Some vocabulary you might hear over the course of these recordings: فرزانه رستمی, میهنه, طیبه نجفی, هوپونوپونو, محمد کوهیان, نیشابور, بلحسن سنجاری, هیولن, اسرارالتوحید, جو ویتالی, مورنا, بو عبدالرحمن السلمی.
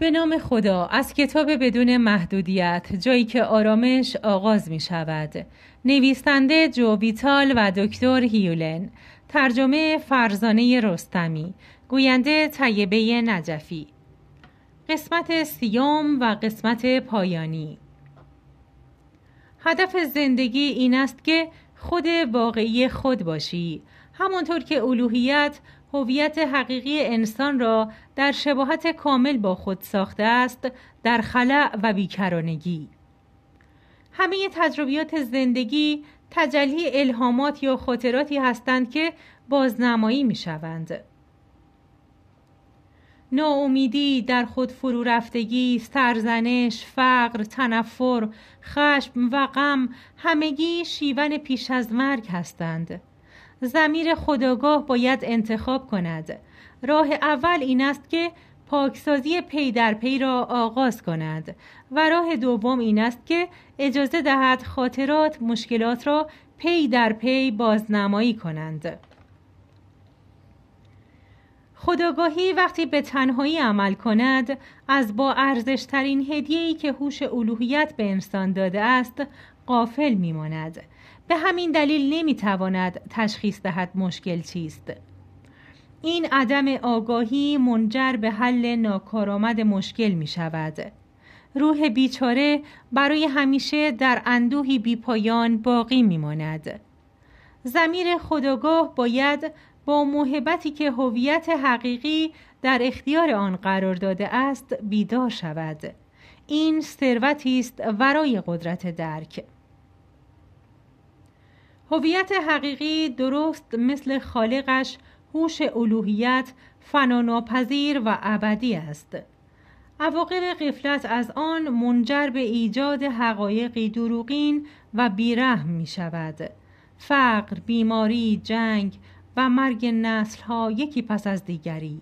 به نام خدا، از کتاب بدون محدودیت، جایی که آرامش آغاز می شود. نویسنده جو ویتال و دکتر هیولن. ترجمه فرزانه رستمی. گوینده طیبه نجفی. قسمت سیام و قسمت پایانی. هدف زندگی این است که خود واقعی خود باشی، همانطور که الوهیت هویت حقیقی انسان را در شباهت کامل با خود ساخته است، در خلأ و بیکرانگی. همه تجربیات زندگی تجلی الهامات یا خاطراتی هستند که بازنمایی می شوند. ناامیدی، در خود فرو رفتگی، سرزنش، فقر، تنفر، خشم و غم همگی شیون پیش از مرگ هستند. ضمیر خودآگاه باید انتخاب کند. راه اول این است که پاکسازی پی در پی را آغاز کند و راه دوم این است که اجازه دهد خاطرات مشکلات را پی در پی بازنمایی کنند. خودآگاهی وقتی به تنهایی عمل کند، از با ارزشترین هدیه‌ای که هوش الوهیت به انسان داده است غافل می‌ماند. به همین دلیل نمی‌تواند تشخیص دهد مشکل چیست. این عدم آگاهی منجر به حل ناکارآمد مشکل می‌شود. روح بیچاره برای همیشه در اندوهی بی‌پایان باقی می‌ماند. ضمیر خودآگاه باید با موهبتی که هویت حقیقی در اختیار آن قرار داده است بیدار شود. این ثروتی است ورای قدرت درک. هویت حقیقی درست مثل خالقش، هوش الوهیت فناناپذیر و ابدی است. عواقب غفلت از آن منجر به ایجاد حقایقی دروغین و بیرحم می شود. فقر، بیماری، جنگ و مرگ نسل‌ها یکی پس از دیگری.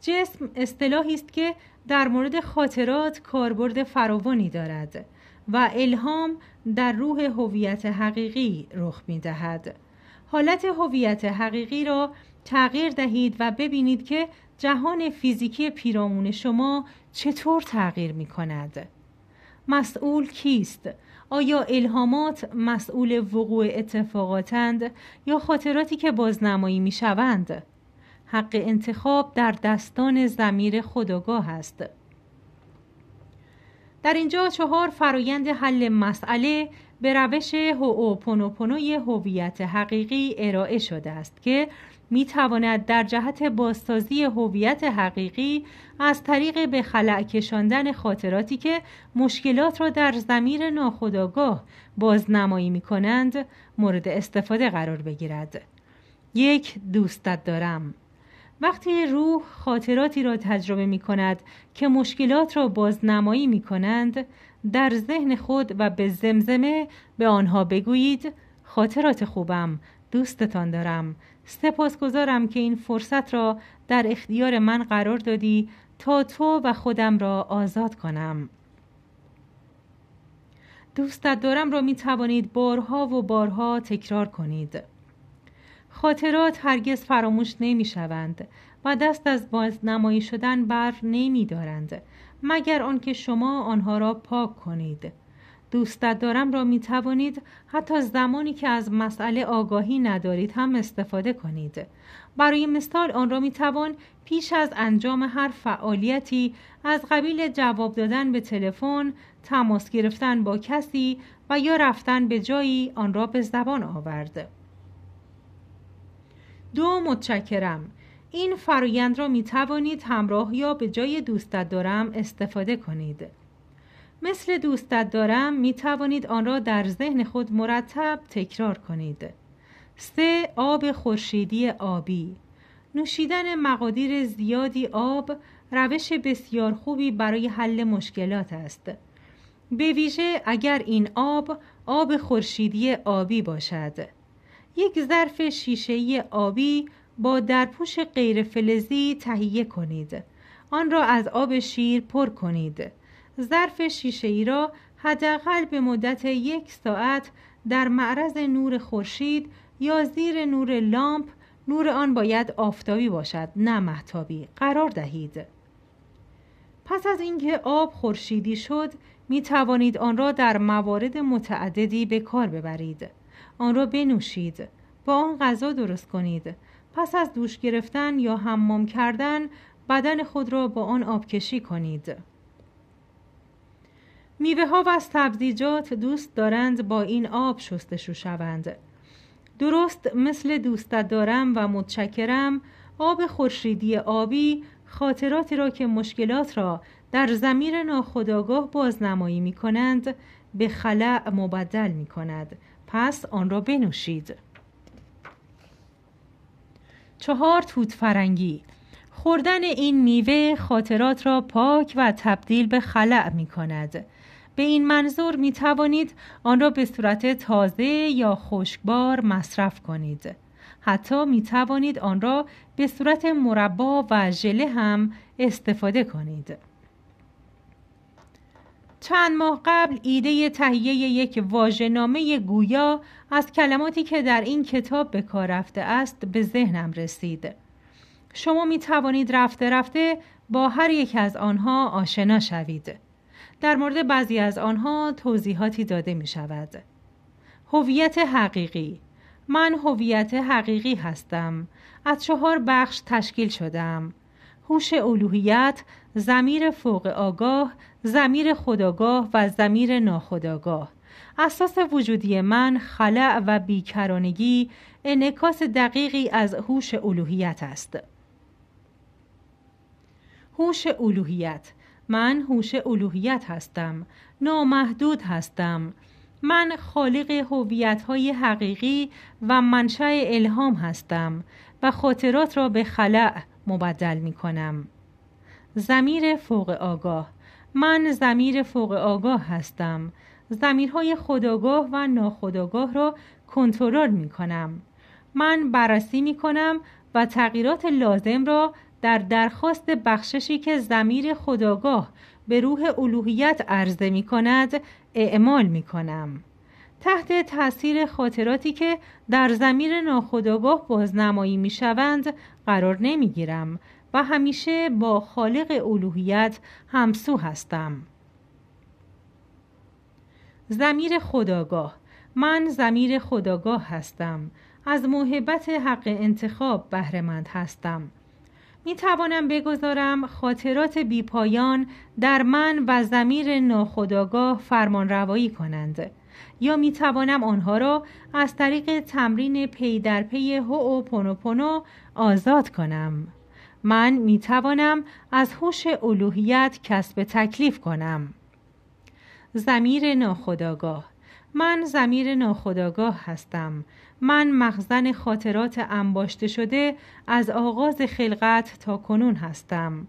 جسم اصطلاحی است که در مورد خاطرات کاربرد فراوانی دارد و الهام در روح هویت حقیقی رخ می‌دهد. حالت هویت حقیقی را تغییر دهید و ببینید که جهان فیزیکی پیرامون شما چطور تغییر می‌کند. مسئول کیست؟ آیا الهامات مسئول وقوع اتفاقاتند یا خاطراتی که بازنمایی می شوند؟ حق انتخاب در دستان ضمیر خودآگاه است. در اینجا 4 فرایند حل مسئله به روش هوپونوپونوی هویت حقیقی ارائه شده است که می تواند در جهت بازسازی هویت حقیقی از طریق به خلأ کشاندن خاطراتی که مشکلات را در ضمیر ناخودآگاه بازنمایی می کنند مورد استفاده قرار بگیرد. 1. دوستت دارم. وقتی روح خاطراتی را تجربه می کند که مشکلات را بازنمایی می کنند، در ذهن خود و به زمزمه به آنها بگویید: خاطرات خوبم، دوستتان دارم، سپاسگزارم که این فرصت را در اختیار من قرار دادی تا تو و خودم را آزاد کنم. دوستت دارم را می توانید بارها و بارها تکرار کنید. خاطرات هرگز فراموش نمی شوند و دست از بازنمایی شدن بر نمی دارند، مگر آنکه شما آنها را پاک کنید. دوستت دارم را می توانید حتی زمانی که از مسئله آگاهی ندارید هم استفاده کنید. برای مثال آن را می توان پیش از انجام هر فعالیتی از قبیل جواب دادن به تلفن، تماس گرفتن با کسی و یا رفتن به جایی آن را به زبان آورد. 2. متشکرم. این فرایند را می توانید همراه یا به جای دوستت دارم استفاده کنید. مثل دوستت دارم می توانید آن را در ذهن خود مرتب تکرار کنید. 3. آب خورشیدی آبی. نوشیدن مقادیر زیادی آب روش بسیار خوبی برای حل مشکلات است، به ویژه اگر این آب خورشیدی آبی باشد. یک ظرف شیشه‌ای آبی با درپوش غیر فلزی تهیه کنید. آن را از آب شیر پر کنید. ظرف شیشه‌ای را حداقل به مدت 1 ساعت در معرض نور خورشید یا زیر نور لامپ، نور آن باید آفتابی باشد نه مهتابی، قرار دهید. پس از اینکه آب خورشیدی شد، می توانید آن را در موارد متعددی به کار ببرید. آن را بنوشید، با آن غذا درست کنید. پس از دوش گرفتن یا حمام کردن، بدن خود را با آن آبکشی کنید. میوه ها و سبزیجات دوست دارند با این آب شستشو شوند. درست مثل دوستت دارم و متشکرم، آب خورشیدی آبی خاطراتی را که مشکلات را در ضمیر ناخودآگاه بازنمایی می کنند به خلأ مبدل می کند. پس آن را بنوشید. 4. توت فرنگی. خوردن این میوه خاطرات را پاک و تبدیل به خلأ می کند. به این منظور می توانید آن را به صورت تازه یا خشکبار مصرف کنید. حتی می توانید آن را به صورت مربا و ژله هم استفاده کنید. چند ماه قبل ایده تهیه یک واژه‌نامه گویا از کلماتی که در این کتاب به کار رفته است به ذهنم رسید. شما می توانید رفته رفته با هر یک از آنها آشنا شوید. در مورد بعضی از آنها توضیحاتی داده می شود. هویت حقیقی. من هویت حقیقی هستم. از 4 بخش تشکیل شدم. هوش الوهیت، ضمیر فوق آگاه، ضمیر خودآگاه و ضمیر ناخودآگاه. اساس وجودی من، خلأ و بیکرانگی، انعکاس دقیقی از هوش الوهیت است. هوش الوهیت. من هوش الوهیت هستم. نامحدود هستم. من خالق هویت‌های حقیقی و منشأ الهام هستم و خاطرات را به خلأ مبدل می‌کنم. ضمیر فوق آگاه. من ضمیر فوق آگاه هستم. ضمیرهای خودآگاه و ناخودآگاه را کنترل می‌کنم. من بررسی می‌کنم و تغییرات لازم را در درخواست بخششی که ضمیر خودآگاه به روح الوهیت عرضه می‌کند اعمال می‌کنم. تحت تاثیر خاطراتی که در ضمیر ناخودآگاه بازنمایی می‌شوند قرار نمی‌گیرم و همیشه با خالق الوهیت همسو هستم. ضمیر خودآگاه. من ضمیر خودآگاه هستم. از موهبت حق انتخاب بهره‌مند هستم. می توانم بگذارم خاطرات بیپایان در من و ضمیر ناخودآگاه فرمان روایی کنند، یا می توانم آنها را از طریق تمرین پی در پی هوپونوپونو آزاد کنم. من می توانم از هوش الوهیت کسب تکلیف کنم. ضمیر ناخودآگاه. من ضمیر ناخودآگاه هستم. من مخزن خاطرات انباشته شده از آغاز خلقت تا کنون هستم.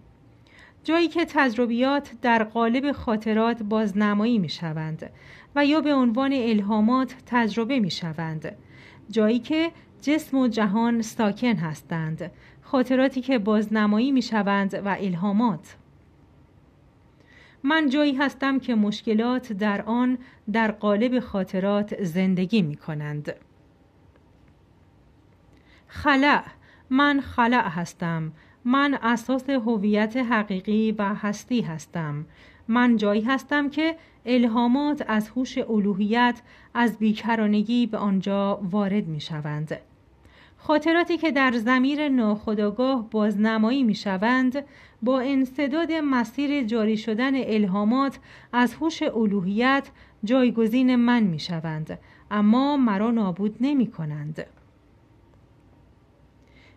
جایی که تجربیات در قالب خاطرات بازنمایی می شوند و یا به عنوان الهامات تجربه می شوند. جایی که جسم و جهان ساکن هستند. خاطراتی که بازنمایی می شوند و الهامات. من جایی هستم که مشکلات در آن در قالب خاطرات زندگی می کنند. خلأ. من خلأ هستم. من اساس هویت حقیقی و هستی هستم. من جایی هستم که الهامات از هوش الوهیت از بیکرانگی به آنجا وارد می شوند. خاطراتی که در ضمیر ناخودآگاه بازنمایی می شوند با انسداد مسیر جاری شدن الهامات از هوش الوهیت جایگزین من می شوند، اما مرا نابود نمی کنند.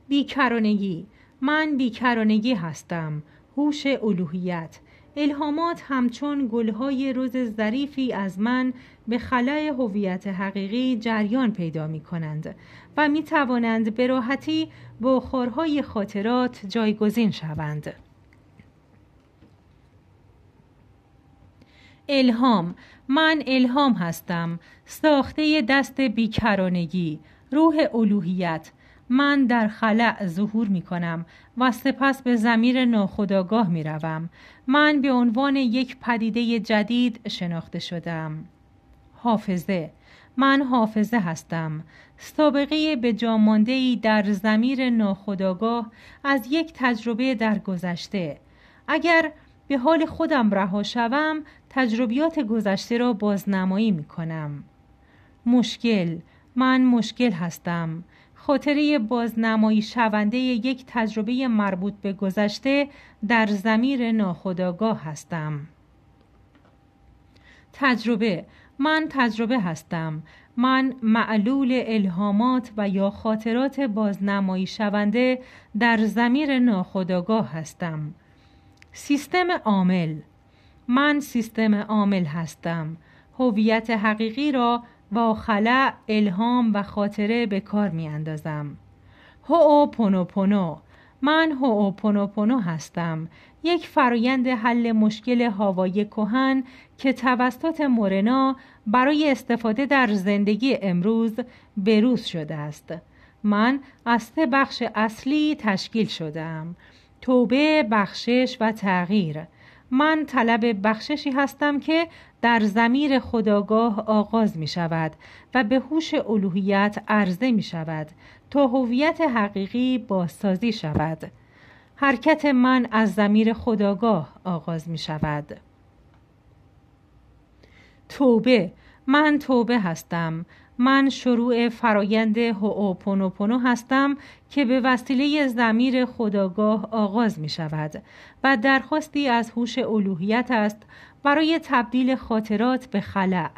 بیکرانگی. من بیکرانگی هستم. هوش الوهیت. الهامات همچون گلهای روز ظریفی از من به خلأ هویت حقیقی جریان پیدا می کنند و می توانند به راحتی با خارهای خاطرات جایگزین شوند. الهام. من الهام هستم. ساخته دست بیکرانگی. روح الوهیت. من در خلأ ظهور می کنم و سپس به ضمیر ناخودآگاه می روم. من به عنوان یک پدیده جدید شناخته شدم. حافظه. من حافظه هستم. سابقه به جا مانده‌ای در ضمیر ناخودآگاه از یک تجربه در گذشته. اگر به حال خودم رها شوم تجربیات گذشته را بازنمایی می کنم. من مشکل هستم. خاطره بازنمایی شونده یک تجربه مربوط به گذشته در ضمیر ناخودآگاه هستم. من تجربه هستم. من معلول الهامات و یا خاطرات بازنمایی شونده در ضمیر ناخودآگاه هستم. من سیستم عامل هستم. هویت حقیقی را با خلأ، الهام و خاطره به کار می اندازم. هوپونوپونو. من هوپونوپونو هستم، یک فرایند حل مشکل هاوایی کهن که توسط مورنا برای استفاده در زندگی امروز بروز شده است. من از 3 بخش اصلی تشکیل شدم: توبه، بخشش و تغییر. من طلب بخششی هستم که در ضمیر خودآگاه آغاز می شود و به هوش الوهیت عرضه می شود تا هویت حقیقی بازسازی شود. حرکت من از ضمیر خودآگاه آغاز می شود. توبه. من توبه هستم. من شروع فرایند هوپونوپونو هستم که به وسیله ضمیر خودآگاه آغاز می شود و درخواستی از هوش الوهیت است برای تبدیل خاطرات به خلأ.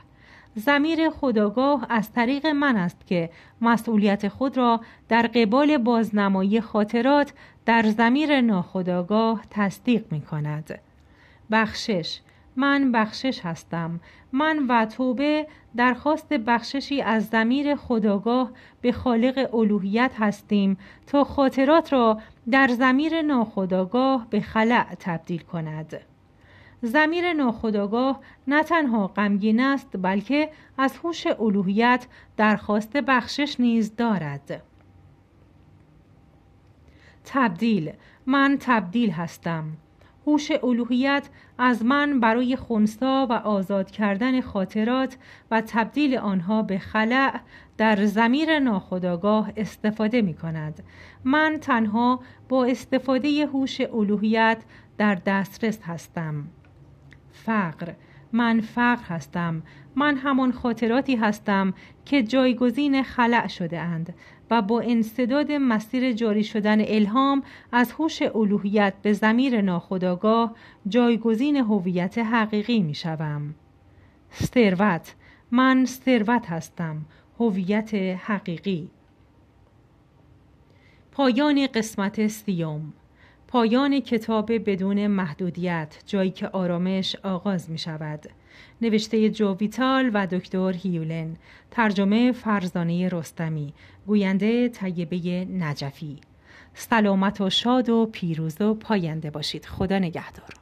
ضمیر خودآگاه از طریق من است که مسئولیت خود را در قبال بازنمایی خاطرات در ضمیر ناخودآگاه تصدیق می کند. بخشش. من بخشش هستم. من و توبه درخواست بخششی از ضمیر خودآگاه به خالق الوهیت هستیم تا خاطرات را در ضمیر ناخودآگاه به خلأ تبدیل کند. ضمیر ناخودآگاه نه تنها غمگین است بلکه از هوش الوهیت درخواست بخشش نیز دارد. تبدیل. من تبدیل هستم. هوش الوهیت از من برای خنثی و آزاد کردن خاطرات و تبدیل آنها به خلأ در ضمیر ناخودآگاه استفاده می کند. من تنها با استفاده هوش الوهیت در دسترس هستم. فقر. من فقر هستم. من همان خاطراتی هستم که جایگزین خلأ شده اند و با انسداد مسیر جاری شدن الهام از هوش الوهیت به ضمیر ناخودآگاه جایگزین هویت حقیقی می شوم. ثروت. من ثروت هستم، هویت حقیقی. پایان قسمت 30. پایان کتاب بدون محدودیت، جایی که آرامش آغاز می شود. نوشته جو ویتال و دکتر هیولن. ترجمه فرزانه رستمی. گوینده طیبه نجفی. سلامت و شاد و پیروز و پاینده باشید. خدا نگهدار.